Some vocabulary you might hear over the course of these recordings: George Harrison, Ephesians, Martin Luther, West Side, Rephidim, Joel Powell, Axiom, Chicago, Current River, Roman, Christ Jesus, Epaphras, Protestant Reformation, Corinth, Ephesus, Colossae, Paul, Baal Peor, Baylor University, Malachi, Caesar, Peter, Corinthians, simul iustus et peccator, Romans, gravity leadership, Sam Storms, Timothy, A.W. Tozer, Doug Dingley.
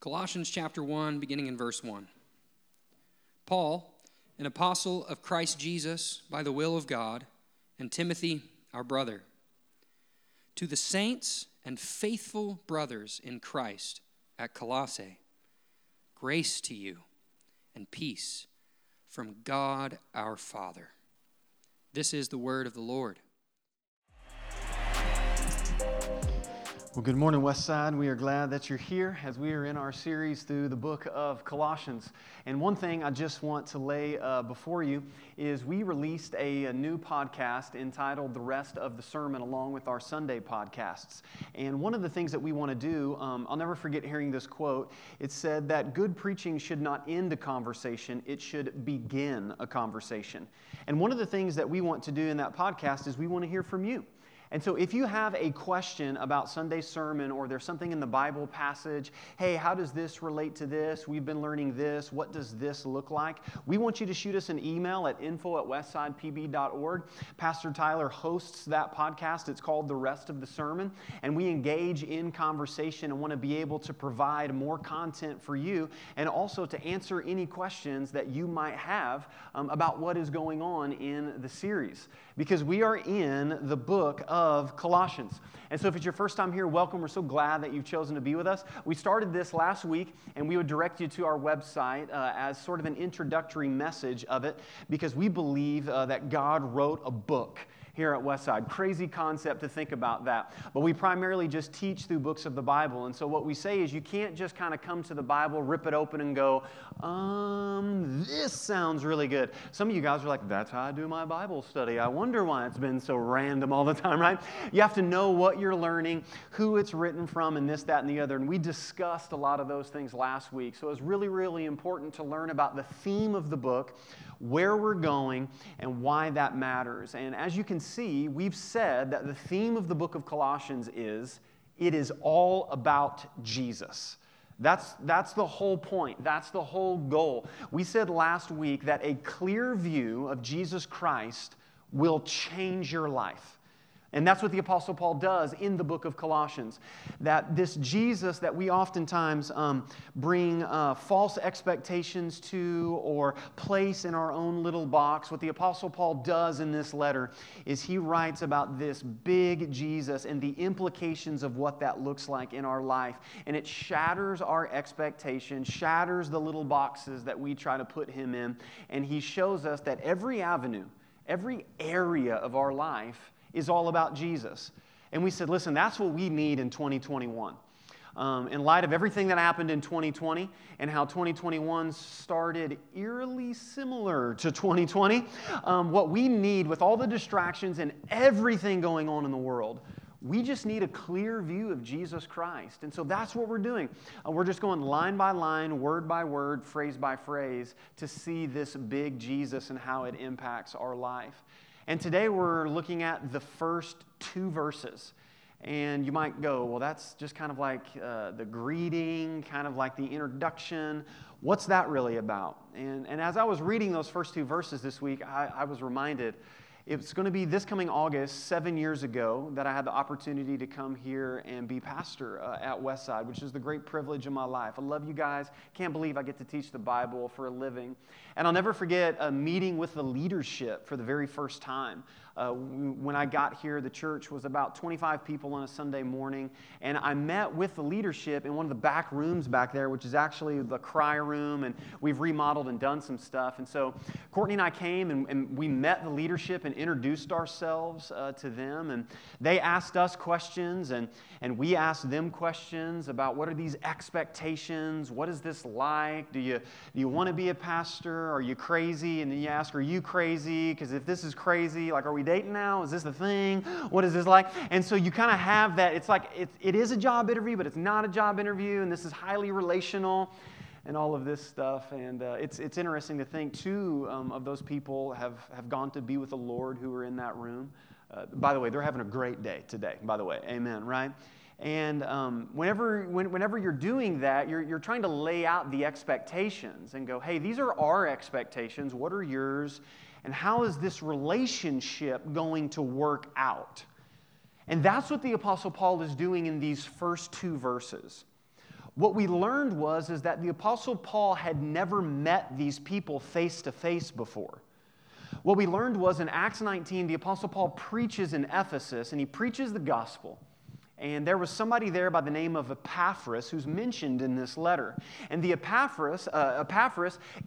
Colossians chapter 1, beginning in verse 1. Paul, an apostle of Christ Jesus by the will of God, and Timothy, our brother, to the saints and faithful brothers in Christ at Colossae, grace to you and peace from God our Father. This is the word of the Lord. Well, good morning, West Side. We are glad that you're here as we are in our series through the book of Colossians. And one thing I just want to lay before you is we released a new podcast entitled The Rest of the Sermon along with our Sunday podcasts. And one of the things that we want to do, I'll never forget hearing this quote. It said that good preaching should not end a conversation, it should begin a conversation. And one of the things that we want to do in that podcast is we want to hear from you. And so if you have a question about Sunday sermon or there's something in the Bible passage, hey, how does this relate to this? We've been learning this. What does this look like? We want you to shoot us an email at info@westsidepb.org. Pastor Tyler hosts that podcast. It's called The Rest of the Sermon. And we engage in conversation and want to be able to provide more content for you and also to answer any questions that you might have about what is going on in the series. Because we are in the book of Colossians. And so if it's your first time here, welcome. We're so glad that you've chosen to be with us. We started this last week, and we would direct you to our website as sort of an introductory message of it, because we believe that God wrote a book here at Westside. Crazy concept to think about that. But we primarily just teach through books of the Bible. And so what we say is you can't just kind of come to the Bible, rip it open and go, this sounds really good. Some of you guys are like, that's how I do my Bible study. I wonder why it's been so random all the time, right? You have to know what you're learning, who it's written from, and this, that, and the other. And we discussed a lot of those things last week. So it's really, really important to learn about the theme of the book, where we're going, and why that matters. And as you can see, we've said that the theme of the book of Colossians is, it is all about Jesus. That's the whole point. That's the whole goal. We said last week that a clear view of Jesus Christ will change your life. And that's what the Apostle Paul does in the book of Colossians, that this Jesus that we oftentimes bring false expectations to or place in our own little box, what the Apostle Paul does in this letter is he writes about this big Jesus and the implications of what that looks like in our life. And it shatters our expectations, shatters the little boxes that we try to put him in. And he shows us that every avenue, every area of our life is all about Jesus. And we said, listen, that's what we need in 2021. In light of everything that happened in 2020 and how 2021 started eerily similar to 2020, what we need with all the distractions and everything going on in the world, we just need a clear view of Jesus Christ. And so that's what we're doing. We're just going line by line, word by word, phrase by phrase to see this big Jesus and how it impacts our life. And today we're looking at the first two verses. And you might go, well, that's just kind of like the greeting, kind of like the introduction. What's that really about? And as I was reading those first two verses this week, I was reminded it's going to be this coming August, 7 years ago, that I had the opportunity to come here and be pastor at Westside, which is the great privilege of my life. I love you guys. Can't believe I get to teach the Bible for a living. And I'll never forget a meeting with the leadership for the very first time. When I got here, the church was about 25 people on a Sunday morning, and I met with the leadership in one of the back rooms back there, which is actually the cry room, and we've remodeled and done some stuff. And so Courtney and I came, and we met the leadership and introduced ourselves to them, and they asked us questions, and we asked them questions about what are these expectations, what is this like, do you want to be a pastor, are you crazy? And then you ask, are you crazy? Because if this is crazy, like, are we dating now? Is this the thing? What is this like? And so you kind of have that. It's like it is a job interview, but it's not a job interview, and this is highly relational and all of this stuff. And it's interesting to think, two of those people have gone to be with the Lord who were in that room. By the way, they're having a great day today, by the way. Amen, right? And whenever you're doing that, you're trying to lay out the expectations and go, hey, these are our expectations. What are yours? And how is this relationship going to work out? And that's what the Apostle Paul is doing in these first two verses. What we learned was that the Apostle Paul had never met these people face to face before. What we learned was in Acts 19, the Apostle Paul preaches in Ephesus, and he preaches the gospel. And there was somebody there by the name of Epaphras who's mentioned in this letter. And the Epaphras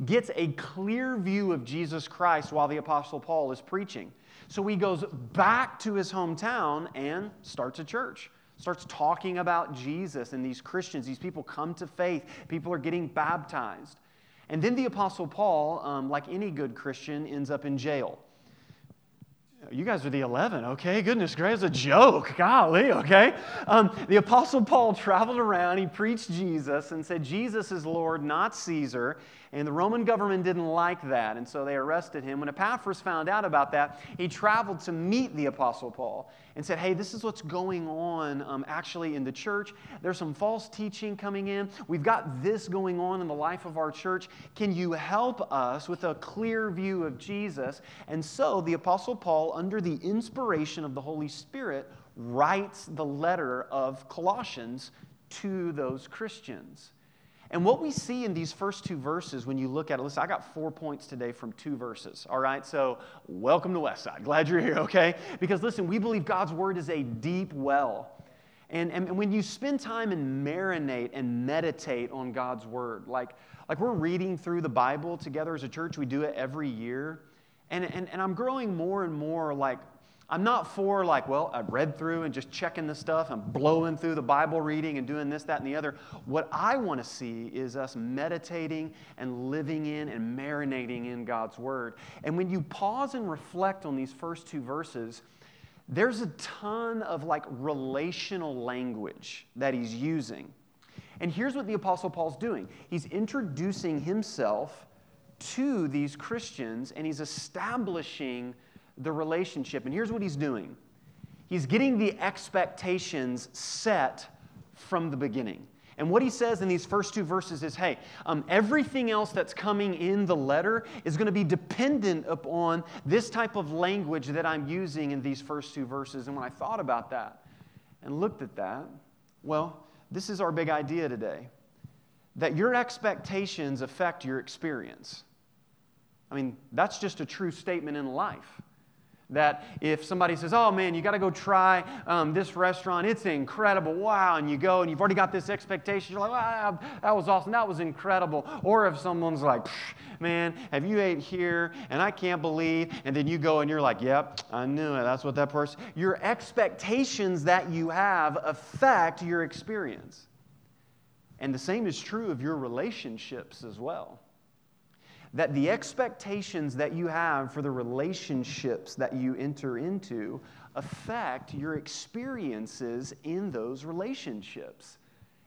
gets a clear view of Jesus Christ while the Apostle Paul is preaching. So he goes back to his hometown and starts a church. Starts talking about Jesus and these Christians. These people come to faith. People are getting baptized. And then the Apostle Paul, like any good Christian, ends up in jail. You guys are the 11, okay? Goodness gracious, a joke. Golly, okay? The Apostle Paul traveled around. He preached Jesus and said, Jesus is Lord, not Caesar. And the Roman government didn't like that, and so they arrested him. When Epaphras found out about that, he traveled to meet the Apostle Paul and said, hey, this is what's going on actually in the church. There's some false teaching coming in. We've got this going on in the life of our church. Can you help us with a clear view of Jesus? And so the Apostle Paul, under the inspiration of the Holy Spirit, writes the letter of Colossians to those Christians. And what we see in these first two verses when you look at it, listen, I got 4 points today from 2 verses, all right? So welcome to West Side. Glad you're here, okay? Because listen, we believe God's word is a deep well. And when you spend time and marinate and meditate on God's word, like we're reading through the Bible together as a church, we do it every year. And I'm growing more and more like, I'm not for I've read through and just checking this stuff. I'm blowing through the Bible reading and doing this, that, and the other. What I want to see is us meditating and living in and marinating in God's word. And when you pause and reflect on these first 2 verses, there's a ton of relational language that he's using. And here's what the Apostle Paul's doing. He's introducing himself to these Christians, and he's establishing the relationship. And here's what he's doing. He's getting the expectations set from the beginning. And what he says in these first 2 verses is, hey, everything else that's coming in the letter is going to be dependent upon this type of language that I'm using in these first 2 verses. And when I thought about that and looked at that, well, this is our big idea today, that your expectations affect your experience. I mean, that's just a true statement in life. That if somebody says, oh man, you got to go try this restaurant, it's incredible, wow, and you go and you've already got this expectation, you're like, wow, that was awesome, that was incredible. Or if someone's like, man, have you ate here, and I can't believe, and then you go and you're like, yep, I knew it, that's what that person, your expectations that you have affect your experience. And the same is true of your relationships as well. That the expectations that you have for the relationships that you enter into affect your experiences in those relationships.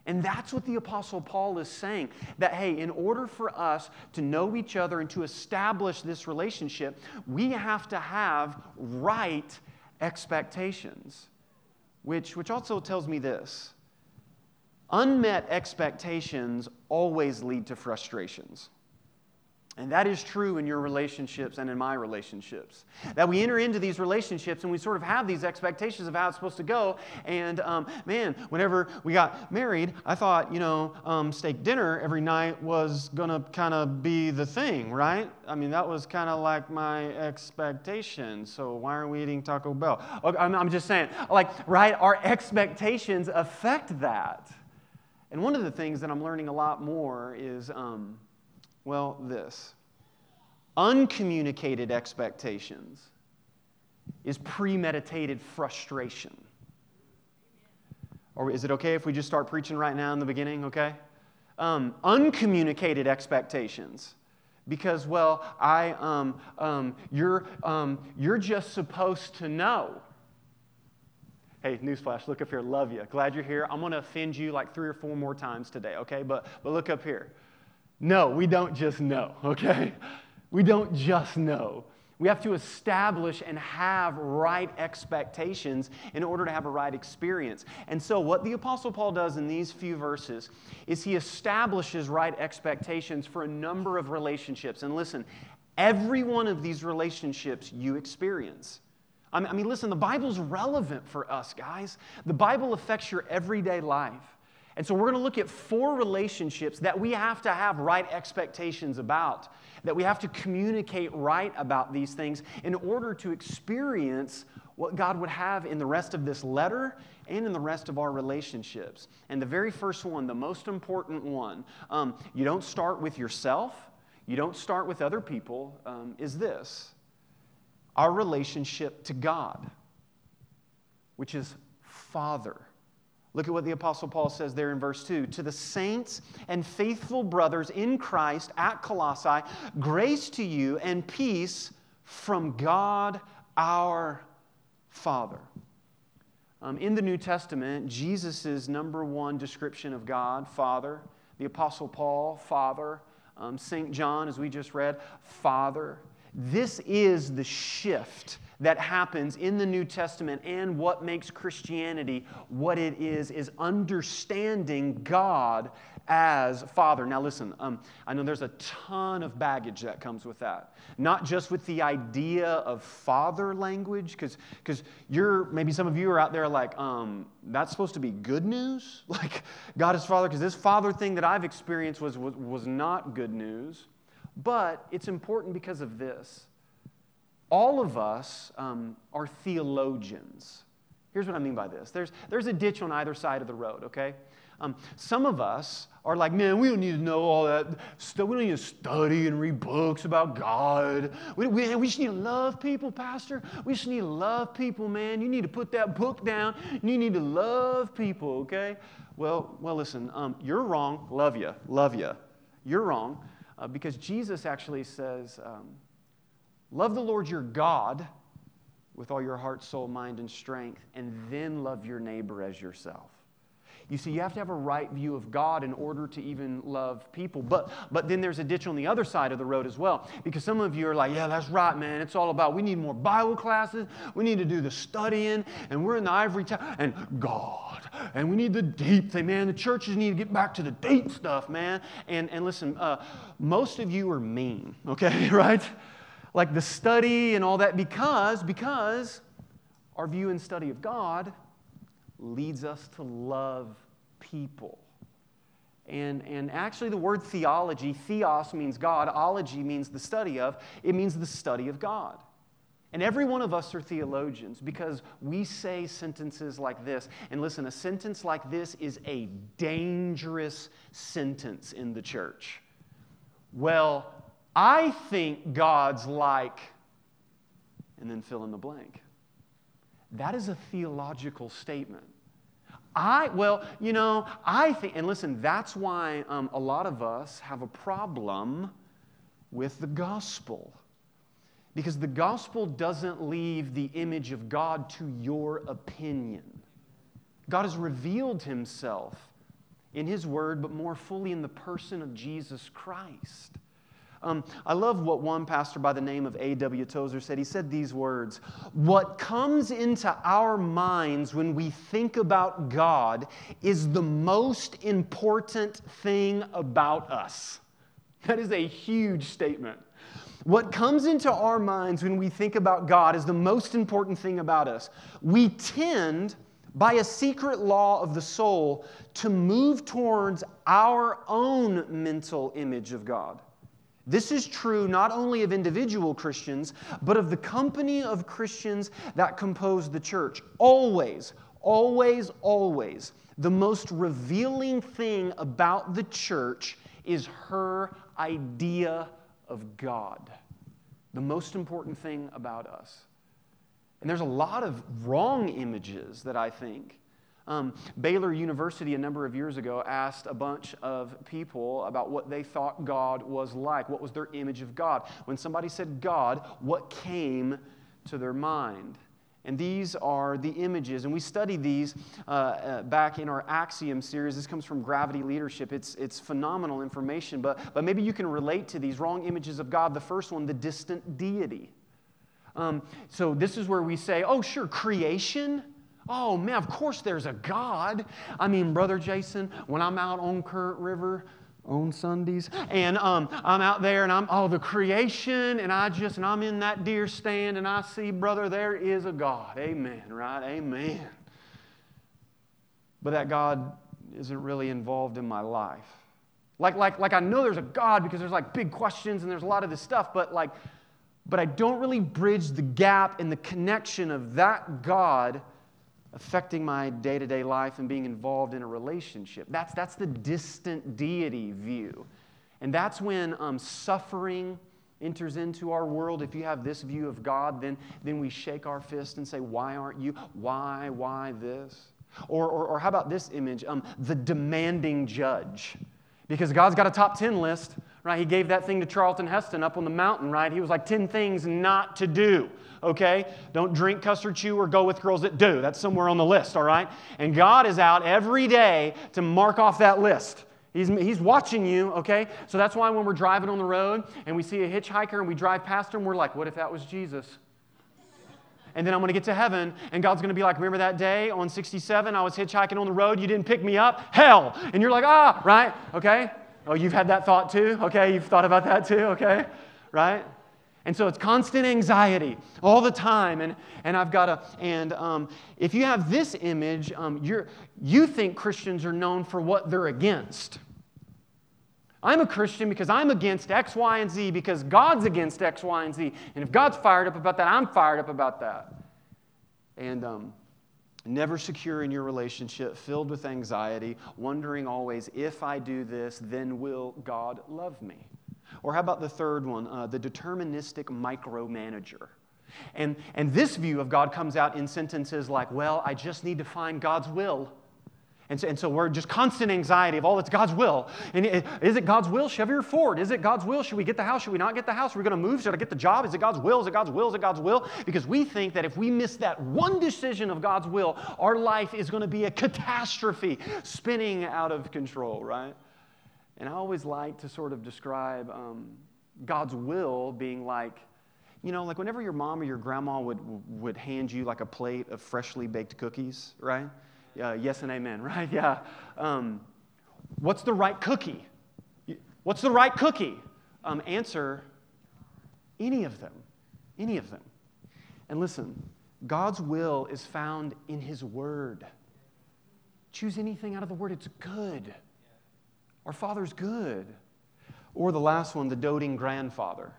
And that's what the Apostle Paul is saying, that, hey, in order for us to know each other and to establish this relationship, we have to have right expectations, which also tells me this. Unmet expectations always lead to frustrations. And that is true in your relationships and in my relationships. That we enter into these relationships and we sort of have these expectations of how it's supposed to go. And man, whenever we got married, I thought, steak dinner every night was going to kind of be the thing, right? I mean, that was kind of my expectation. So why aren't we eating Taco Bell? Okay, I'm just saying, right, our expectations affect that. And one of the things that I'm learning a lot more is... this. Uncommunicated expectations is premeditated frustration. Or is it okay if we just start preaching right now in the beginning, okay? Uncommunicated expectations. Because, you're just supposed to know. Hey, newsflash, look up here. Love you. Glad you're here. I'm going to offend you 3 or 4 more times today, okay? But look up here. No, we don't just know, okay? We don't just know. We have to establish and have right expectations in order to have a right experience. And so what the Apostle Paul does in these few verses is he establishes right expectations for a number of relationships. And listen, every one of these relationships you experience. I mean, listen, the Bible's relevant for us, guys. The Bible affects your everyday life. And so we're going to look at four relationships that we have to have right expectations about, that we have to communicate right about these things in order to experience what God would have in the rest of this letter and in the rest of our relationships. And the very first one, the most important one, you don't start with yourself, you don't start with other people, is this: our relationship to God, which is Father. Look at what the Apostle Paul says there in verse 2. To the saints and faithful brothers in Christ at Colossae, grace to you and peace from God our Father. In the New Testament, Jesus' number one description of God, Father. The Apostle Paul, Father. St. John, as we just read, Father. This is the shift that happens in the New Testament, and what makes Christianity what it is understanding God as Father. Now listen, I know there's a ton of baggage that comes with that. Not just with the idea of father language, because maybe some of you are out there like, that's supposed to be good news? Like, God is Father? Because this father thing that I've experienced was not good news. But it's important because of this. All of us are theologians. Here's what I mean by this. There's a ditch on either side of the road, okay? Some of us are like, man, we don't need to know all that stuff. We don't need to study and read books about God. We just need to love people, Pastor. We just need to love people, man. You need to put that book down. You need to love people, okay? Well, listen, you're wrong. Love you. You're wrong because Jesus actually says... love the Lord your God with all your heart, soul, mind, and strength, and then love your neighbor as yourself. You see, you have to have a right view of God in order to even love people. But then there's a ditch on the other side of the road as well. Because some of you are like, yeah, that's right, man. It's all about, we need more Bible classes. We need to do the studying. And we're in the ivory tower. And God. And we need the deep thing, man. The churches need to get back to the deep stuff, man. And listen, most of you are mean, okay, right? Like the study and all that, because our view and study of God leads us to love people. And actually the word theology, theos means God, ology means the study of, it means the study of God. And every one of us are theologians because we say sentences like this. And listen, a sentence like this is a dangerous sentence in the church. Well, I think God's like, and then fill in the blank. That is a theological statement. I think, and listen, that's why a lot of us have a problem with the gospel. Because the gospel doesn't leave the image of God to your opinion. God has revealed himself in his word, but more fully in the person of Jesus Christ. I love what one pastor by the name of A.W. Tozer said. He said these words: what comes into our minds when we think about God is the most important thing about us. That is a huge statement. What comes into our minds when we think about God is the most important thing about us. We tend, by a secret law of the soul, to move towards our own mental image of God. This is true not only of individual Christians, but of the company of Christians that compose the church. Always, always, always, the most revealing thing about the church is her idea of God. The most important thing about us. And there's a lot of wrong images that I think. Baylor University a number of years ago asked a bunch of people about what they thought God was like. What was their image of God? When somebody said God, what came to their mind? And these are the images. And we studied these back in our Axiom series. This comes from Gravity Leadership. It's phenomenal information. But maybe you can relate to these wrong images of God. The first one, the distant deity. So this is where we say, oh, sure, creation. Oh, man, of course there's a God. I mean, Brother Jason, when I'm out on Current River on Sundays, and I'm out there and I'm, oh, the creation, and I'm in that deer stand and I see, brother, there is a God. Amen, right? Amen. But that God isn't really involved in my life. Like I know there's a God because there's like big questions and there's a lot of this stuff, but I don't really bridge the gap in the connection of that God affecting my day-to-day life and being involved in a relationship. That's the distant deity view. And that's when suffering enters into our world. If you have this view of God, then we shake our fist and say, why aren't you? Why this? Or how about this image? The demanding judge. Because God's got a top 10 list, right? He gave that thing to Charlton Heston up on the mountain, right? He was like 10 things not to do, okay? Don't drink, cuss, or chew, or go with girls that do. That's somewhere on the list, all right? And God is out every day to mark off that list. He's watching you, okay? So that's why when we're driving on the road and we see a hitchhiker and we drive past him, we're like, what if that was Jesus? And then I'm going to get to heaven, and God's going to be like, remember that day on 67, I was hitchhiking on the road, you didn't pick me up, hell. And you're like, ah, right, okay? Oh, you've had that thought too, okay? You've thought about that too, okay? Right? And so it's constant anxiety all the time, and I've got to, and if you have this image, you think Christians are known for what they're against. I'm a Christian because I'm against X, Y, and Z because God's against X, Y, and Z. And if God's fired up about that, I'm fired up about that. And never secure in your relationship, filled with anxiety, wondering always, if I do this, then will God love me? Or how about the third one, the deterministic micromanager? And this view of God comes out in sentences like, well, I just need to find God's will. And so we're just constant anxiety of, oh, it's God's will. And is it God's will? Should I move forward? Is it God's will? Should we get the house? Should we not get the house? Are we going to move? Should I get the job? Is it God's will? Is it God's will? Is it God's will? Because we think that if we miss that one decision of God's will, our life is going to be a catastrophe, spinning out of control, right? And I always like to sort of describe God's will being like, you know, like whenever your mom or your grandma would hand you like a plate of freshly baked cookies, right? Yes and amen, right? Yeah. What's the right cookie? What's the right cookie? Answer, any of them. Any of them. And listen, God's will is found in His Word. Choose anything out of the Word. It's good. Our Father's good. Or the last one, the doting grandfather.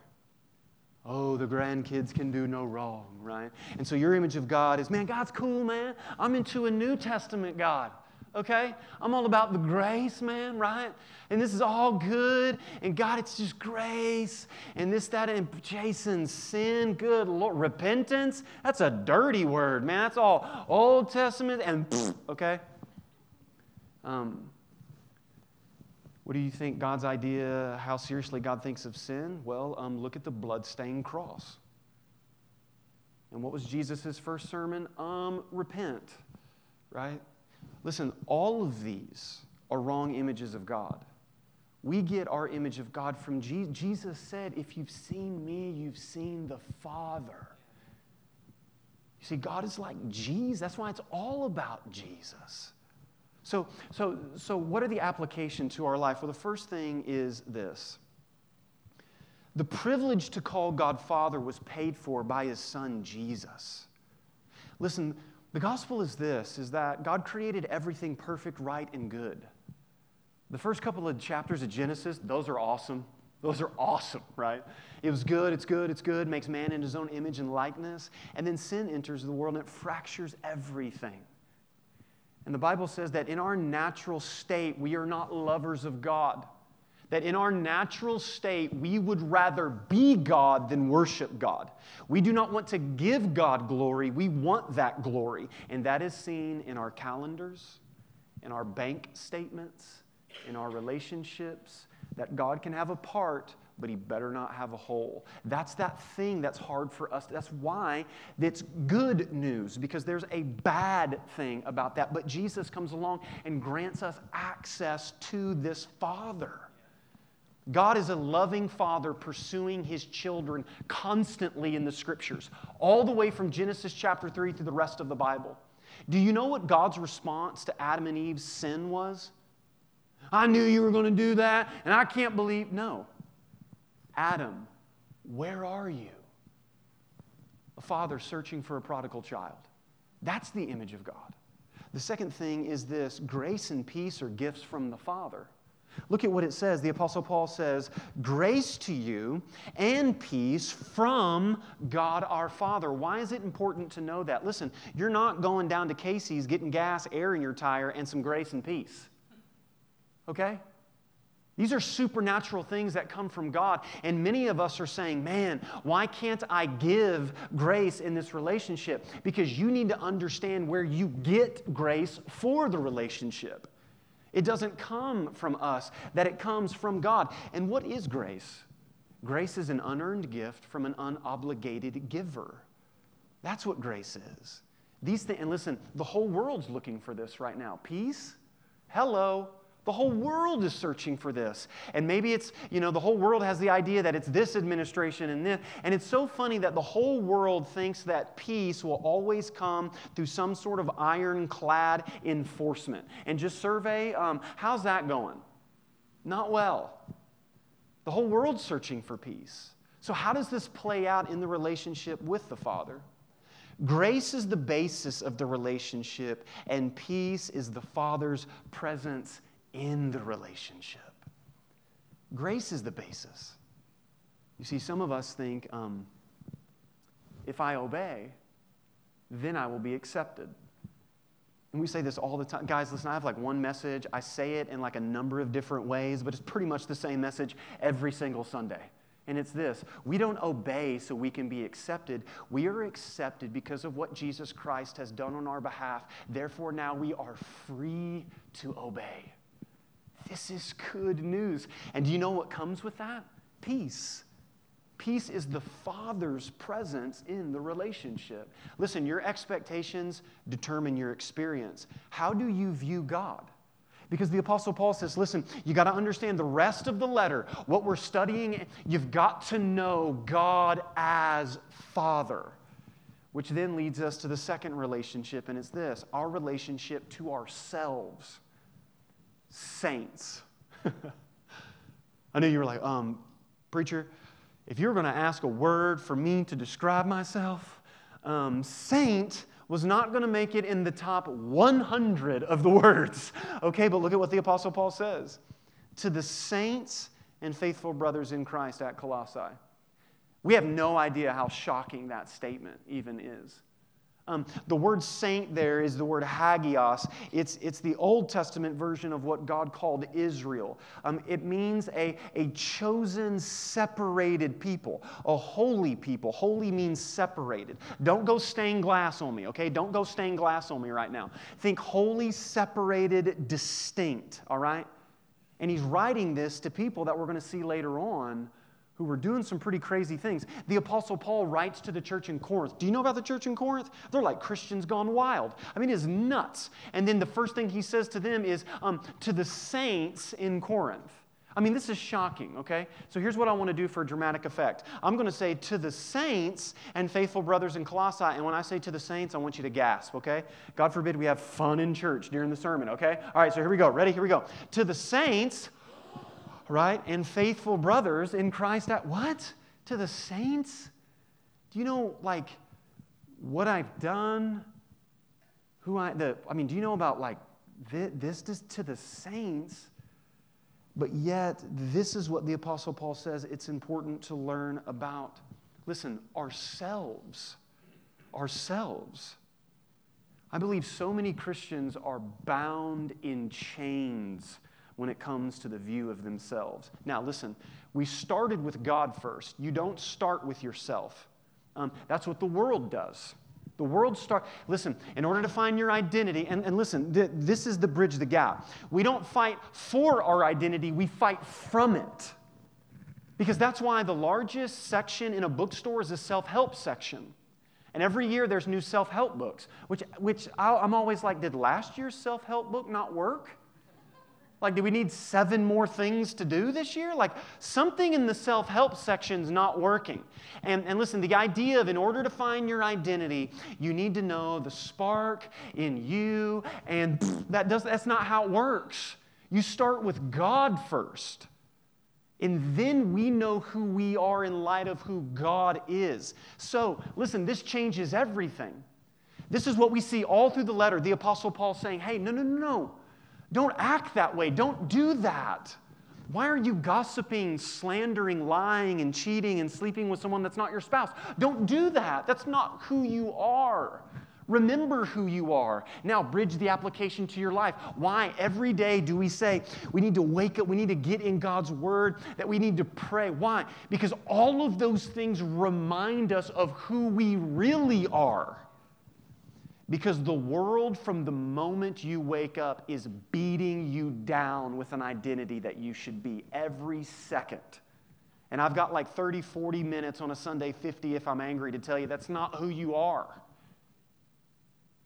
Oh, the grandkids can do no wrong, right? And so your image of God is, man, God's cool, man. I'm into a New Testament God, okay? I'm all about the grace, man, right? And this is all good, and God, it's just grace, and this, that, and Jason, sin, good Lord. Repentance, that's a dirty word, man. That's all Old Testament and, okay? What do you think God's idea, how seriously God thinks of sin? Well, look at the bloodstained cross. And what was Jesus' first sermon? Repent, right? Listen, all of these are wrong images of God. We get our image of God from Jesus. Jesus said, if you've seen me, you've seen the Father. You see, God is like Jesus. That's why it's all about Jesus. So what are the applications to our life? Well, the first thing is this. The privilege to call God Father was paid for by His Son, Jesus. Listen, the gospel is this, is that God created everything perfect, right, and good. The first couple of chapters of Genesis, those are awesome. Those are awesome, right? It was good, it's good, it's good, makes man in His own image and likeness. And then sin enters the world and it fractures everything. And the Bible says that in our natural state, we are not lovers of God. That in our natural state, we would rather be God than worship God. We do not want to give God glory. We want that glory. And that is seen in our calendars, in our bank statements, in our relationships, that God can have a part, but He better not have a whole. That's that thing that's hard for us. That's why it's good news, because there's a bad thing about that. But Jesus comes along and grants us access to this Father. God is a loving Father pursuing His children constantly in the Scriptures, all the way from Genesis chapter 3 through the rest of the Bible. Do you know what God's response to Adam and Eve's sin was? I knew you were going to do that, and I can't believe... No. Adam, where are you? A father searching for a prodigal child. That's the image of God. The second thing is this: grace and peace are gifts from the Father. Look at what it says. The Apostle Paul says, grace to you and peace from God our Father. Why is it important to know that? Listen, you're not going down to Casey's, getting gas, air in your tire, and some grace and peace. Okay? These are supernatural things that come from God. And many of us are saying, man, why can't I give grace in this relationship? Because you need to understand where you get grace for the relationship. It doesn't come from us, that it comes from God. And what is grace? Grace is an unearned gift from an unobligated giver. That's what grace is. These things, and listen, the whole world's looking for this right now. Peace? Hello? The whole world is searching for this. And maybe it's, you know, the whole world has the idea that it's this administration and this. And it's so funny that the whole world thinks that peace will always come through some sort of ironclad enforcement. And just survey, how's that going? Not well. The whole world's searching for peace. So how does this play out in the relationship with the Father? Grace is the basis of the relationship, and peace is the Father's presence in the relationship. Grace is the basis. You see, some of us think, if I obey, then I will be accepted. And we say this all the time. Guys, listen, I have like one message. I say it in like a number of different ways, but it's pretty much the same message every single Sunday. And it's this: we don't obey so we can be accepted. We are accepted because of what Jesus Christ has done on our behalf. Therefore, now we are free to obey. This is good news. And do you know what comes with that? Peace. Peace is the Father's presence in the relationship. Listen, your expectations determine your experience. How do you view God? Because the Apostle Paul says, listen, you got to understand the rest of the letter, what we're studying. You've got to know God as Father, which then leads us to the second relationship, and it's this: our relationship to ourselves. Saints. I know you were like, preacher, if you're going to ask a word for me to describe myself, saint was not going to make it in the top 100 of the words. Okay, but look at what the Apostle Paul says. To the saints and faithful brothers in Christ at Colossae. We have no idea how shocking that statement even is. The word saint there is the word hagios. It's the Old Testament version of what God called Israel. It means a chosen, separated people, a holy people. Holy means separated. Don't go stained glass on me, okay? Don't go stained glass on me right now. Think holy, separated, distinct, all right? And he's writing this to people that we're going to see later on who were doing some pretty crazy things. The Apostle Paul writes to the church in Corinth. Do you know about the church in Corinth? They're like Christians gone wild. I mean, it's nuts. And then the first thing he says to them is, to the saints in Corinth. I mean, this is shocking, okay? So here's what I want to do for dramatic effect. I'm going to say, to the saints and faithful brothers in Colossae. And when I say to the saints, I want you to gasp, okay? God forbid we have fun in church during the sermon, okay? All right, so here we go. Ready? Here we go. To the saints... right? And faithful brothers in Christ at what? To the saints? Do you know, like, what I've done? Do you know about, like, this to the saints? But yet, this is what the Apostle Paul says it's important to learn about. Listen, ourselves. I believe so many Christians are bound in chains when it comes to the view of themselves. Now listen, we started with God first. You don't start with yourself. That's what the world does. The world starts... Listen, in order to find your identity, and listen, this is the bridge, the gap. We don't fight for our identity, we fight from it. Because that's why the largest section in a bookstore is a self-help section. And every year there's new self-help books, which I'm always like, did last year's self-help book not work? Like, do we need 7 more things to do this year? Like, something in the self-help section's not working. And listen, the idea of in order to find your identity, you need to know the spark in you, and that's not how it works. You start with God first. And then we know who we are in light of who God is. So, listen, this changes everything. This is what we see all through the letter, the Apostle Paul saying, hey, no. Don't act that way. Don't do that. Why are you gossiping, slandering, lying, and cheating, and sleeping with someone that's not your spouse? Don't do that. That's not who you are. Remember who you are. Now bridge the application to your life. Why every day do we say we need to wake up, we need to get in God's Word, that we need to pray? Why? Because all of those things remind us of who we really are. Because the world from the moment you wake up is beating you down with an identity that you should be every second. And I've got like 30, 40 minutes on a Sunday, 50 if I'm angry, to tell you that's not who you are.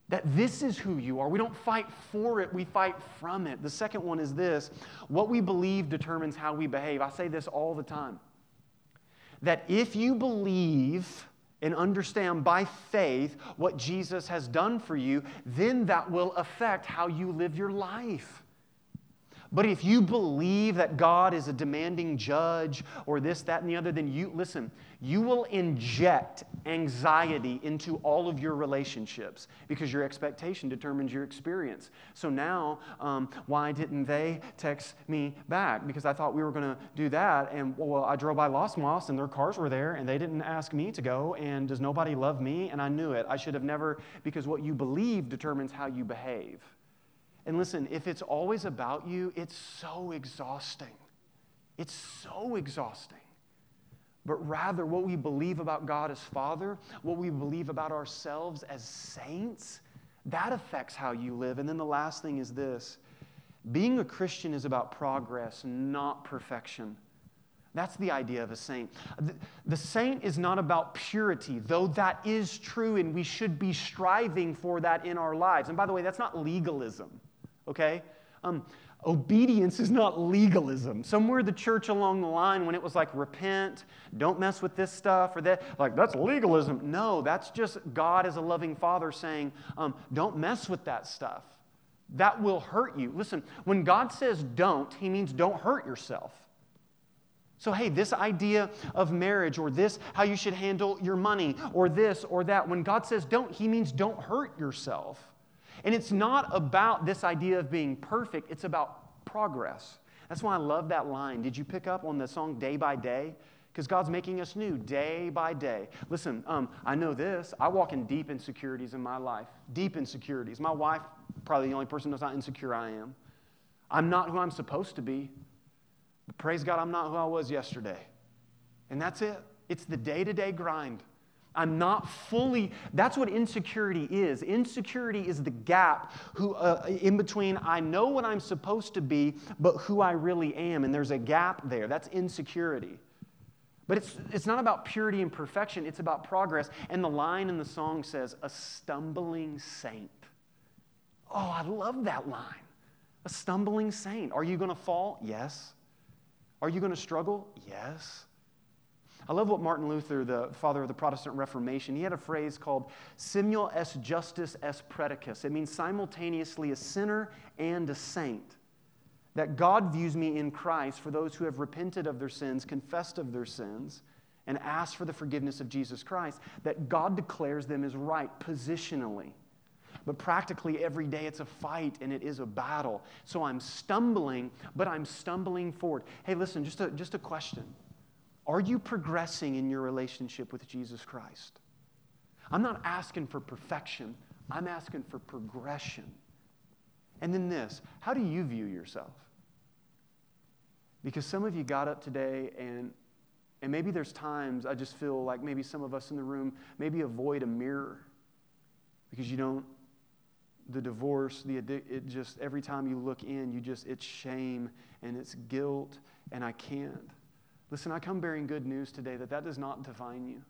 That this is who you are. We don't fight for it, we fight from it. The second one is this: what we believe determines how we behave. I say this all the time. That if you believe and understand by faith what Jesus has done for you, then that will affect how you live your life. But if you believe that God is a demanding judge or this, that, and the other, then you will inject anxiety into all of your relationships because your expectation determines your experience. So now, why didn't they text me back? Because I thought we were going to do that, and well, I drove by Los Moss, and their cars were there, and they didn't ask me to go, and does nobody love me? And I knew it. I should have never, because what you believe determines how you behave. And listen, if it's always about you, it's so exhausting. It's so exhausting. But rather, what we believe about God as Father, what we believe about ourselves as saints, that affects how you live. And then the last thing is this: being a Christian is about progress, not perfection. That's the idea of a saint. The saint is not about purity, though that is true, and we should be striving for that in our lives. And by the way, that's not legalism, okay? Obedience is not legalism. Somewhere the church along the line, when it was like, repent, don't mess with this stuff or that, like, that's legalism. No, that's just God as a loving Father saying, don't mess with that stuff. That will hurt you. Listen, when God says don't, He means don't hurt yourself. So, hey, this idea of marriage, or this, how you should handle your money, or this or that, when God says don't, He means don't hurt yourself. And it's not about this idea of being perfect, it's about progress. That's why I love that line. Did you pick up on the song Day by Day? Because God's making us new day by day. Listen, I know this. I walk in deep insecurities in my life, deep insecurities. My wife, probably the only person that's not insecure I am. I'm not who I'm supposed to be. But praise God, I'm not who I was yesterday. And that's it. It's the day-to-day grind. I'm not fully, that's what insecurity is. Insecurity is the gap in between I know what I'm supposed to be, but who I really am, and there's a gap there. That's insecurity. But it's not about purity and perfection, it's about progress. And the line in the song says, a stumbling saint. Oh, I love that line. A stumbling saint. Are you going to fall? Yes. Are you going to struggle? Yes. I love what Martin Luther, the father of the Protestant Reformation, he had a phrase called simul iustus et peccator. It means simultaneously a sinner and a saint. That God views me in Christ for those who have repented of their sins, confessed of their sins, and asked for the forgiveness of Jesus Christ. That God declares them as right positionally. But practically every day it's a fight and it is a battle. So I'm stumbling, but I'm stumbling forward. Hey, listen, just a question. Are you progressing in your relationship with Jesus Christ? I'm not asking for perfection. I'm asking for progression. And then this: how do you view yourself? Because some of you got up today and maybe there's times I just feel like maybe some of us in the room maybe avoid a mirror because you don't. The divorce, it just, every time you look in, it's shame and it's guilt, and I can't. Listen, I come bearing good news today that does not define you.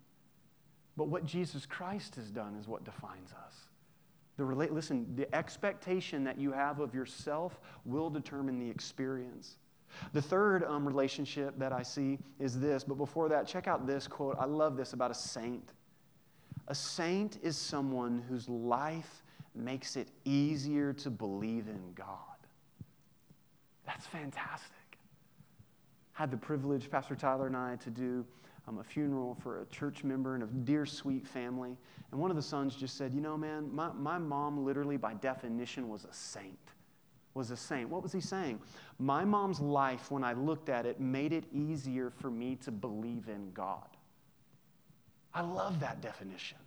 But what Jesus Christ has done is what defines us. Listen, the expectation that you have of yourself will determine the experience. The third relationship that I see is this, but before that, check out this quote. I love this about a saint. A saint is someone whose life makes it easier to believe in God. That's fantastic. Had the privilege, Pastor Tyler and I, to do a funeral for a church member and a dear, sweet family. And one of the sons just said, you know, man, my mom literally by definition was a saint. What was he saying? My mom's life, when I looked at it, made it easier for me to believe in God. I love that definition.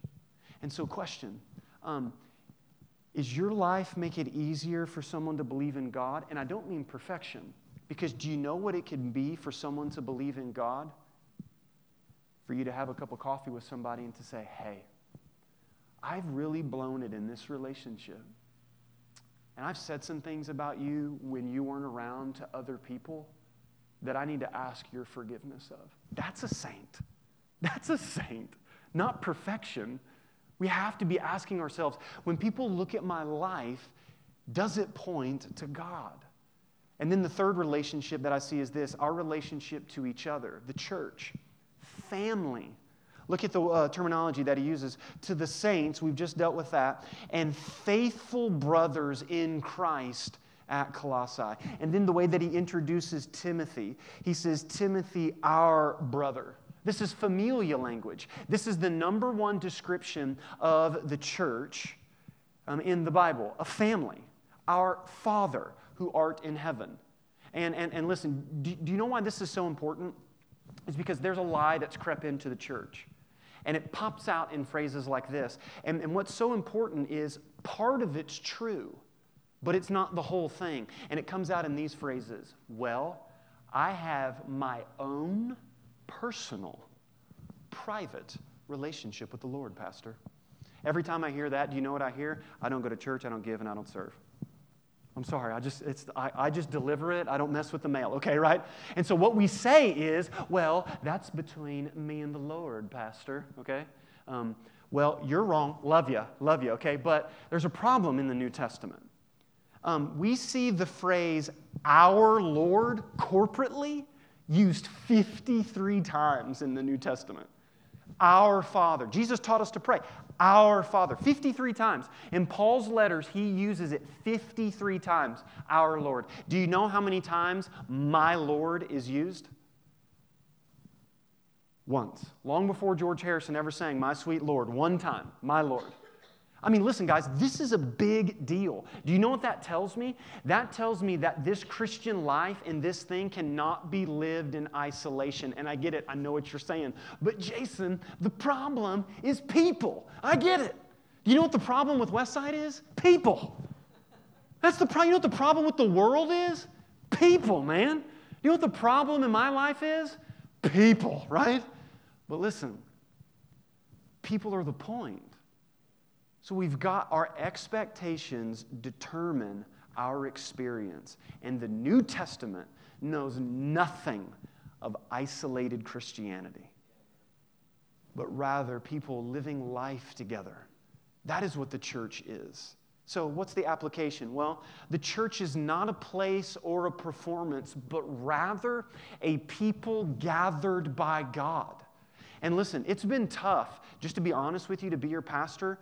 And so question, is your life make it easier for someone to believe in God? And I don't mean perfection, because do you know what it can be for someone to believe in God? For you to have a cup of coffee with somebody and to say, hey, I've really blown it in this relationship. And I've said some things about you when you weren't around to other people that I need to ask your forgiveness of. That's a saint. That's a saint, not perfection. We have to be asking ourselves, when people look at my life, does it point to God? And then the third relationship that I see is this, our relationship to each other, the church, family. Look at the terminology that he uses. To the saints, we've just dealt with that, and faithful brothers in Christ at Colossae. And then the way that he introduces Timothy, he says, Timothy, our brother. This is familial language. This is the number one description of the church in the Bible, a family, our Father who art in heaven. And listen, do you know why this is so important? It's because there's a lie that's crept into the church, and it pops out in phrases like this. And what's so important is part of it's true, but it's not the whole thing. And it comes out in these phrases. Well, I have my own personal, private relationship with the Lord, Pastor. Every time I hear that, do you know what I hear? I don't go to church, I don't give, and I don't serve. I'm sorry, I just deliver it. I don't mess with the mail, okay, right? And so what we say is, well, that's between me and the Lord, Pastor, okay? Well, you're wrong. Love you, okay? But there's a problem in the New Testament. We see the phrase, our Lord, corporately, used 53 times in the New Testament. Our Father. Jesus taught us to pray. Our Father. 53 times. In Paul's letters, he uses it 53 times. Our Lord. Do you know how many times my Lord is used? Once. Long before George Harrison ever sang, my sweet Lord. One time. My Lord. I mean, listen, guys, this is a big deal. Do you know what that tells me? That tells me that this Christian life and this thing cannot be lived in isolation. And I get it. I know what you're saying. But Jason, the problem is people. I get it. Do you know what the problem with West Side is? People. That's the problem. You know what the problem with the world is? People, man. You know what the problem in my life is? People, right? But listen, people are the point. So we've got our expectations determine our experience. And the New Testament knows nothing of isolated Christianity, but rather people living life together. That is what the church is. So what's the application? Well, the church is not a place or a performance, but rather a people gathered by God. And listen, it's been tough, just to be honest with you, to be your pastor,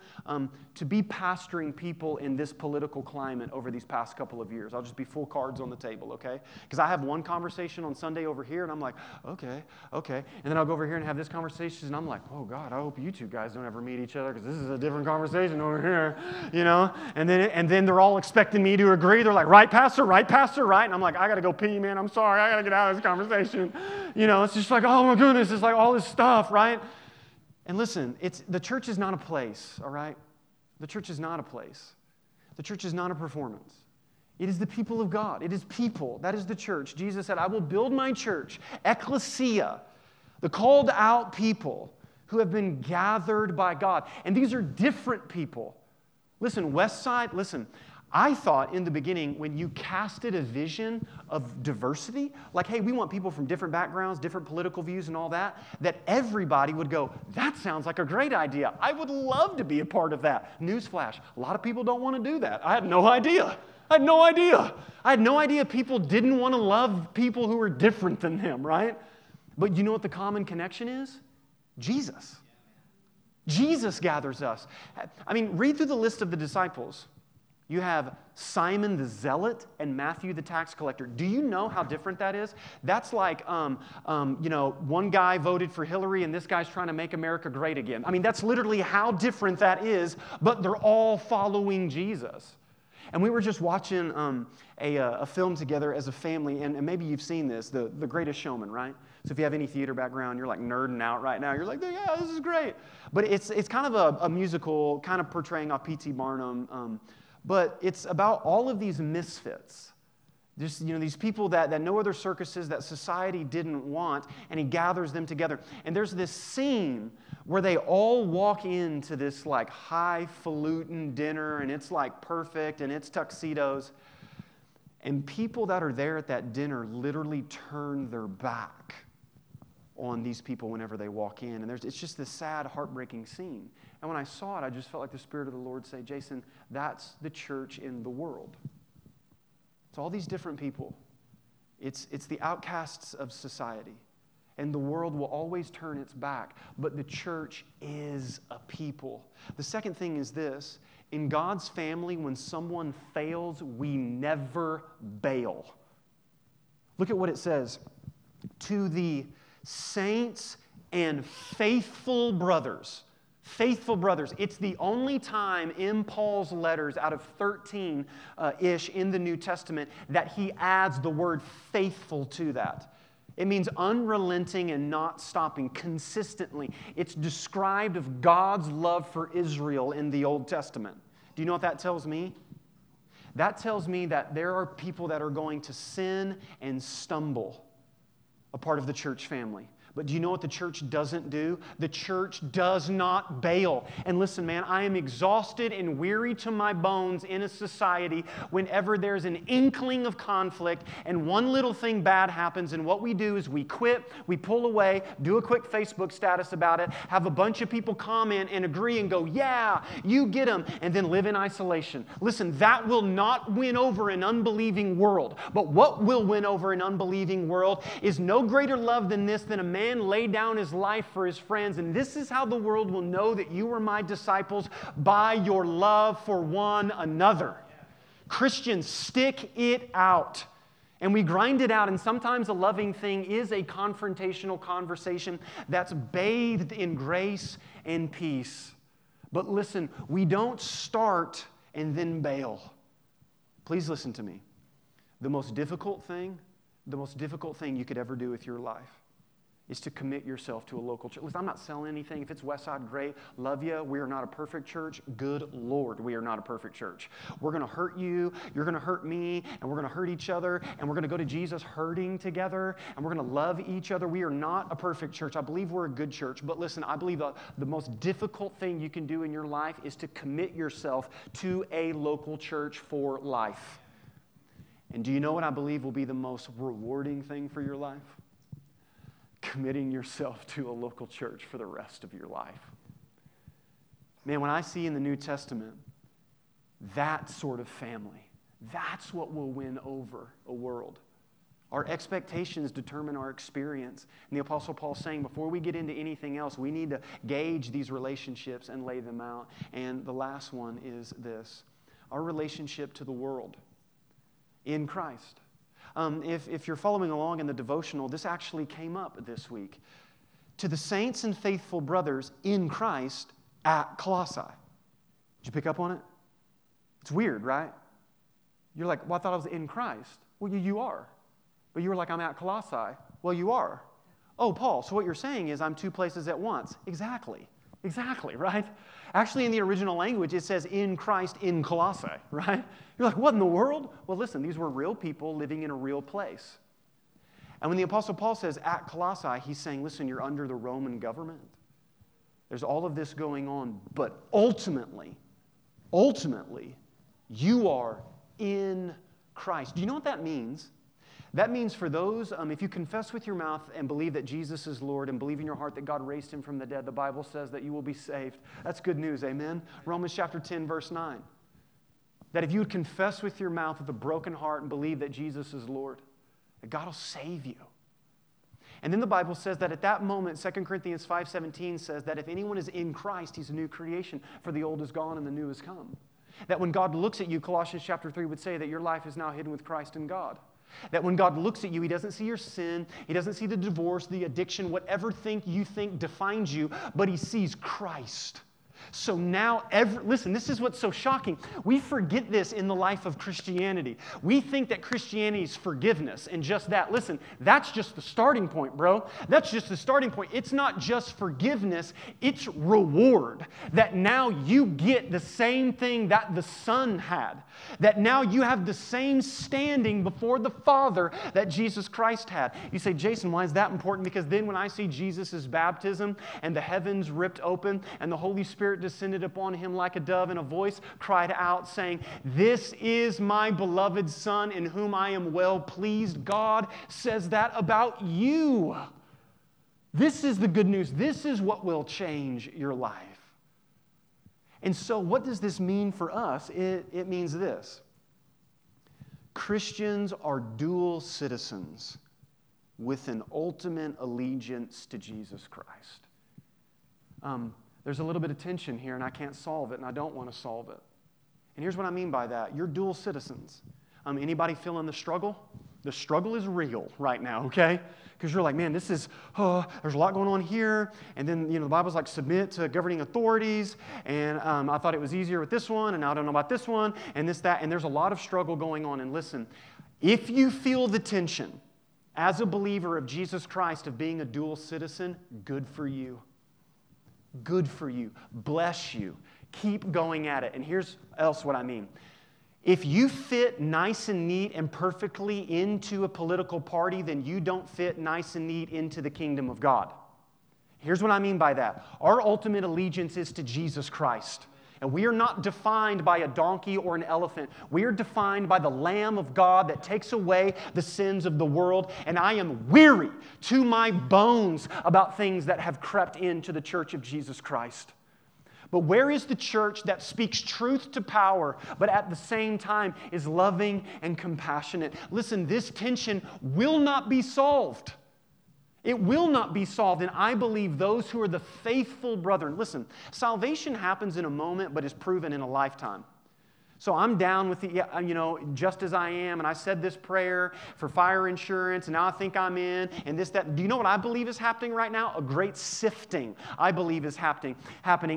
to be pastoring people in this political climate over these past couple of years. I'll just be full cards on the table, okay? Because I have one conversation on Sunday over here, and I'm like, okay. And then I'll go over here and have this conversation, and I'm like, oh, God, I hope you two guys don't ever meet each other, because this is a different conversation over here, you know? And then they're all expecting me to agree. They're like, right, pastor, right? And I'm like, I got to go pee, man. I'm sorry. I got to get out of this conversation. You know, it's just like, oh, my goodness. It's like all this stuff, right? And listen, the church is not a place, all right? The church is not a place. The church is not a performance. It is the people of God. It is people. That is the church. Jesus said, I will build my church, ecclesia, the called out people who have been gathered by God. And these are different people. Listen, West Side, listen, I thought in the beginning when you casted a vision of diversity, like, hey, we want people from different backgrounds, different political views and all that, that everybody would go, that sounds like a great idea. I would love to be a part of that. Newsflash, a lot of people don't want to do that. I had no idea. I had no idea people didn't want to love people who were different than them, right? But you know what the common connection is? Jesus. Jesus gathers us. I mean, read through the list of the disciples. You have Simon the Zealot and Matthew the tax collector. Do you know how different that is? That's like, one guy voted for Hillary and this guy's trying to make America great again. I mean, that's literally how different that is, but they're all following Jesus. And we were just watching a film together as a family, and maybe you've seen this, The Greatest Showman, right? So if you have any theater background, you're like nerding out right now. You're like, yeah, this is great. But it's kind of a musical, kind of portraying off P.T. Barnum, but it's about all of these misfits. Just, these people that no other circuses, that society didn't want, and he gathers them together. And there's this scene where they all walk into this like highfalutin dinner, and it's like perfect, and it's tuxedos. And people that are there at that dinner literally turn their back on these people whenever they walk in. And it's just this sad, heartbreaking scene. And when I saw it, I just felt like the Spirit of the Lord say, Jason, that's the church in the world. It's all these different people. It's the outcasts of society. And the world will always turn its back. But the church is a people. The second thing is this. In God's family, when someone fails, we never bail. Look at what it says. To the saints and faithful brothers. Faithful brothers. It's the only time in Paul's letters out of 13-ish in the New Testament that he adds the word faithful to that. It means unrelenting and not stopping, consistently. It's described of God's love for Israel in the Old Testament. Do you know what that tells me? That tells me that there are people that are going to sin and stumble, a part of the church family. But do you know what the church doesn't do? The church does not bail. And listen, man, I am exhausted and weary to my bones in a society whenever there's an inkling of conflict and one little thing bad happens, and what we do is we quit, we pull away, do a quick Facebook status about it, have a bunch of people comment and agree and go, yeah, you get them, and then live in isolation. Listen, that will not win over an unbelieving world. But what will win over an unbelieving world is no greater love than this, than a man laid down his life for his friends, and this is how the world will know that you are my disciples, by your love for one another. Christians, stick it out. And we grind it out, and sometimes a loving thing is a confrontational conversation that's bathed in grace and peace. But listen, we don't start and then bail. Please listen to me. The most difficult thing you could ever do with your life is to commit yourself to a local church. Listen, I'm not selling anything. If it's West Side, great. Love you. We are not a perfect church. Good Lord, we are not a perfect church. We're going to hurt you. You're going to hurt me. And we're going to hurt each other. And we're going to go to Jesus hurting together. And we're going to love each other. We are not a perfect church. I believe we're a good church. But listen, I believe the most difficult thing you can do in your life is to commit yourself to a local church for life. And do you know what I believe will be the most rewarding thing for your life? Committing yourself to a local church for the rest of your life. Man, when I see in the New Testament that sort of family, that's what will win over a world. Our expectations determine our experience. And the Apostle Paul's saying, before we get into anything else, we need to gauge these relationships and lay them out. And the last one is this: our relationship to the world in Christ. If you're following along in the devotional, this actually came up this week. To the saints and faithful brothers in Christ at Colossae. Did you pick up on it? It's weird, right? You're like, well, I thought I was in Christ. Well, you are. But you were like, I'm at Colossae. Well, you are. Oh, Paul, so what you're saying is I'm two places at once. Exactly. Exactly, right? Actually, in the original language, it says in Christ in Colossae, right? You're like, what in the world? Well, listen, these were real people living in a real place. And when the Apostle Paul says at Colossae, he's saying, listen, you're under the Roman government. There's all of this going on, but ultimately, you are in Christ. Do you know what that means? That means for those, if you confess with your mouth and believe that Jesus is Lord and believe in your heart that God raised him from the dead, the Bible says that you will be saved. That's good news, amen? Romans chapter 10, verse 9. That if you would confess with your mouth with a broken heart and believe that Jesus is Lord, that God will save you. And then the Bible says that at that moment, 2 Corinthians 5:17 says that if anyone is in Christ, he's a new creation, for the old is gone and the new has come. That when God looks at you, Colossians chapter 3 would say that your life is now hidden with Christ in God. That when God looks at you, He doesn't see your sin, He doesn't see the divorce, the addiction, whatever thing you think defines you, but He sees Christ. So now, listen, this is what's so shocking. We forget this in the life of Christianity. We think that Christianity is forgiveness and just that. Listen, that's just the starting point, bro. That's just the starting point. It's not just forgiveness, it's reward. That now you get the same thing that the Son had. That now you have the same standing before the Father that Jesus Christ had. You say, Jason, why is that important? Because then when I see Jesus' baptism and the heavens ripped open and the Holy Spirit descended upon Him like a dove, and a voice cried out, saying, "This is my beloved Son, in whom I am well pleased." God says that about you. This is the good news. This is what will change your life. And so what does this mean for us? It means this. Christians are dual citizens with an ultimate allegiance to Jesus Christ. There's a little bit of tension here, and I can't solve it, and I don't want to solve it. And here's what I mean by that. You're dual citizens. Anybody feeling the struggle? The struggle is real right now, okay? Because you're like, man, this is, there's a lot going on here. And then, the Bible's like, submit to governing authorities. And I thought it was easier with this one, and I don't know about this one, and this, that. And there's a lot of struggle going on. And listen, if you feel the tension as a believer of Jesus Christ of being a dual citizen, good for you. Good for you. Bless you. Keep going at it. And here's else what I mean. If you fit nice and neat and perfectly into a political party, then you don't fit nice and neat into the kingdom of God. Here's what I mean by that. Our ultimate allegiance is to Jesus Christ. And we are not defined by a donkey or an elephant. We are defined by the Lamb of God that takes away the sins of the world. And I am weary to my bones about things that have crept into the church of Jesus Christ. But where is the church that speaks truth to power, but at the same time is loving and compassionate? Listen, this tension will not be solved. It will not be solved, and I believe those who are the faithful brethren. Listen, salvation happens in a moment, but is proven in a lifetime. So I'm down with the, just as I am, and I said this prayer for fire insurance, and now I think I'm in, and this, that. Do you know what I believe is happening right now? A great sifting, I believe, is happening.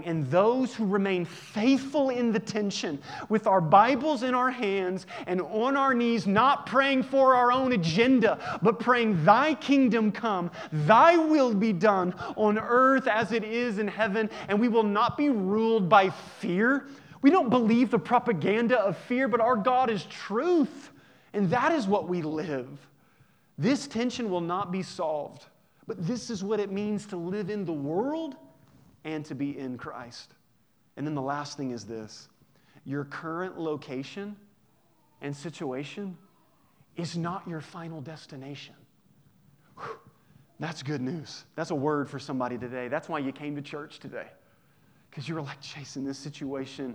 And those who remain faithful in the tension, with our Bibles in our hands and on our knees, not praying for our own agenda, but praying, "Thy kingdom come, Thy will be done on earth as it is in heaven," and we will not be ruled by fear. We don't believe the propaganda of fear, but our God is truth, and that is what we live. This tension will not be solved, but this is what it means to live in the world and to be in Christ. And then the last thing is this. Your current location and situation is not your final destination. Whew, that's good news. That's a word for somebody today. That's why you came to church today. Because you were like, Jason, this situation,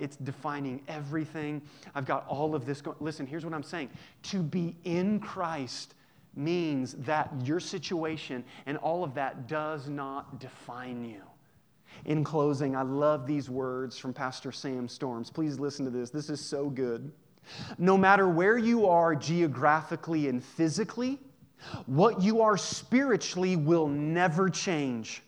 it's defining everything. I've got all of this going. Listen, here's what I'm saying. To be in Christ means that your situation and all of that does not define you. In closing, I love these words from Pastor Sam Storms. Please listen to this. This is so good. No matter where you are geographically and physically, what you are spiritually will never change.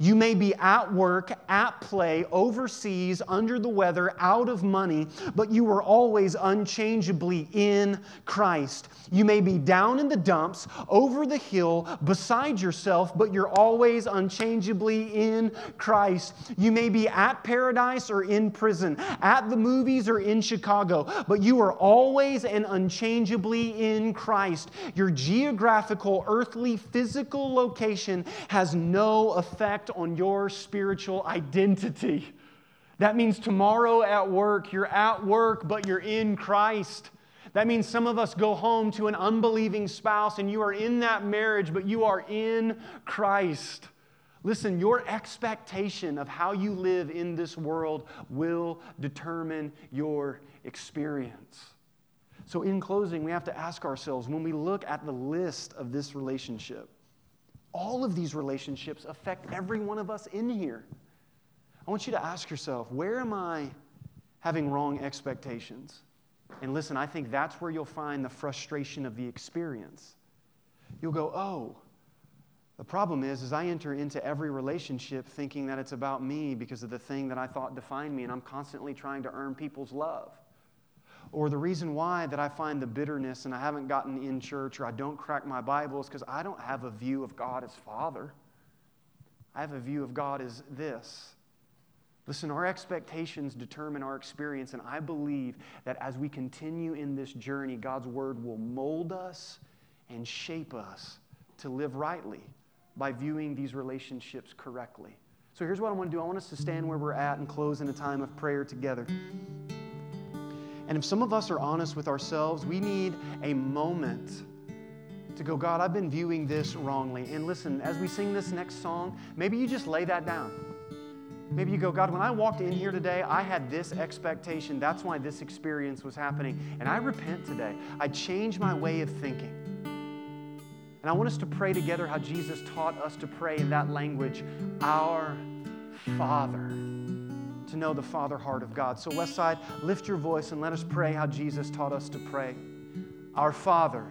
You may be at work, at play, overseas, under the weather, out of money, but you are always unchangeably in Christ. You may be down in the dumps, over the hill, beside yourself, but you're always unchangeably in Christ. You may be at paradise or in prison, at the movies or in Chicago, but you are always and unchangeably in Christ. Your geographical, earthly, physical location has no effect on your spiritual identity. That means tomorrow at work, you're at work, but you're in Christ. That means some of us go home to an unbelieving spouse and you are in that marriage, but you are in Christ. Listen, your expectation of how you live in this world will determine your experience. So in closing, we have to ask ourselves, when we look at the list of this relationship, all of these relationships affect every one of us in here. I want you to ask yourself, where am I having wrong expectations. And listen, I think that's where you'll find the frustration of the experience. You'll go, oh, the problem is I enter into every relationship thinking that it's about me because of the thing that I thought defined me, and I'm constantly trying to earn people's love. Or the reason why that I find the bitterness and I haven't gotten in church or I don't crack my Bible is because I don't have a view of God as Father. I have a view of God as this. Listen, our expectations determine our experience, and I believe that as we continue in this journey, God's Word will mold us and shape us to live rightly by viewing these relationships correctly. So here's what I want to do. I want us to stand where we're at and close in a time of prayer together. And if some of us are honest with ourselves, we need a moment to go, God, I've been viewing this wrongly. And listen, as we sing this next song, maybe you just lay that down. Maybe you go, God, when I walked in here today, I had this expectation. That's why this experience was happening. And I repent today. I change my way of thinking. And I want us to pray together how Jesus taught us to pray in that language, our Father, to know the Father heart of God. So West Side, lift your voice and let us pray how Jesus taught us to pray. Our Father,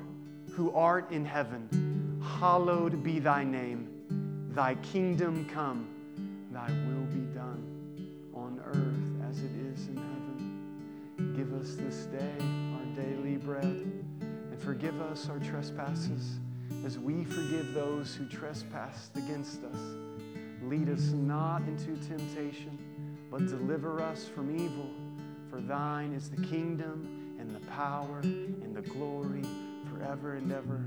who art in heaven, hallowed be thy name. Thy kingdom come. Thy will be done on earth as it is in heaven. Give us this day our daily bread, and forgive us our trespasses as we forgive those who trespass against us. Lead us not into temptation, but deliver us from evil. For thine is the kingdom and the power and the glory forever and ever.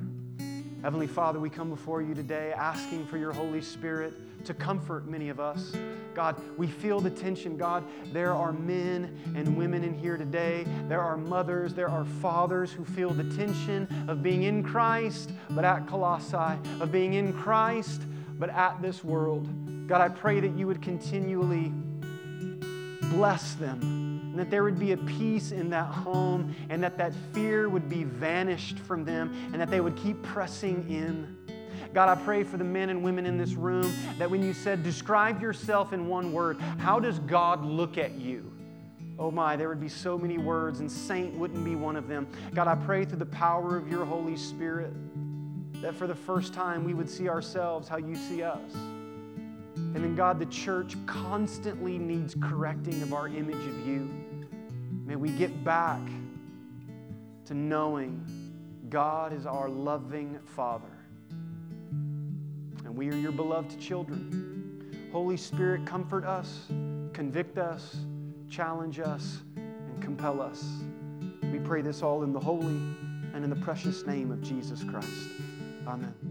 Heavenly Father, we come before you today asking for your Holy Spirit to comfort many of us. God, we feel the tension. God, there are men and women in here today. There are mothers, there are fathers who feel the tension of being in Christ, but at Colossae, of being in Christ, but at this world. God, I pray that you would continually bless them, and that there would be a peace in that home, and that fear would be vanished from them, and that they would keep pressing in. God, I pray for the men and women in this room that when you said, describe yourself in one word, how does God look at you? Oh my, there would be so many words, and saint wouldn't be one of them. God, I pray through the power of your Holy Spirit that for the first time we would see ourselves how you see us. And then, God, the church constantly needs correcting of our image of you. May we get back to knowing God is our loving Father. And we are your beloved children. Holy Spirit, comfort us, convict us, challenge us, and compel us. We pray this all in the holy and in the precious name of Jesus Christ. Amen.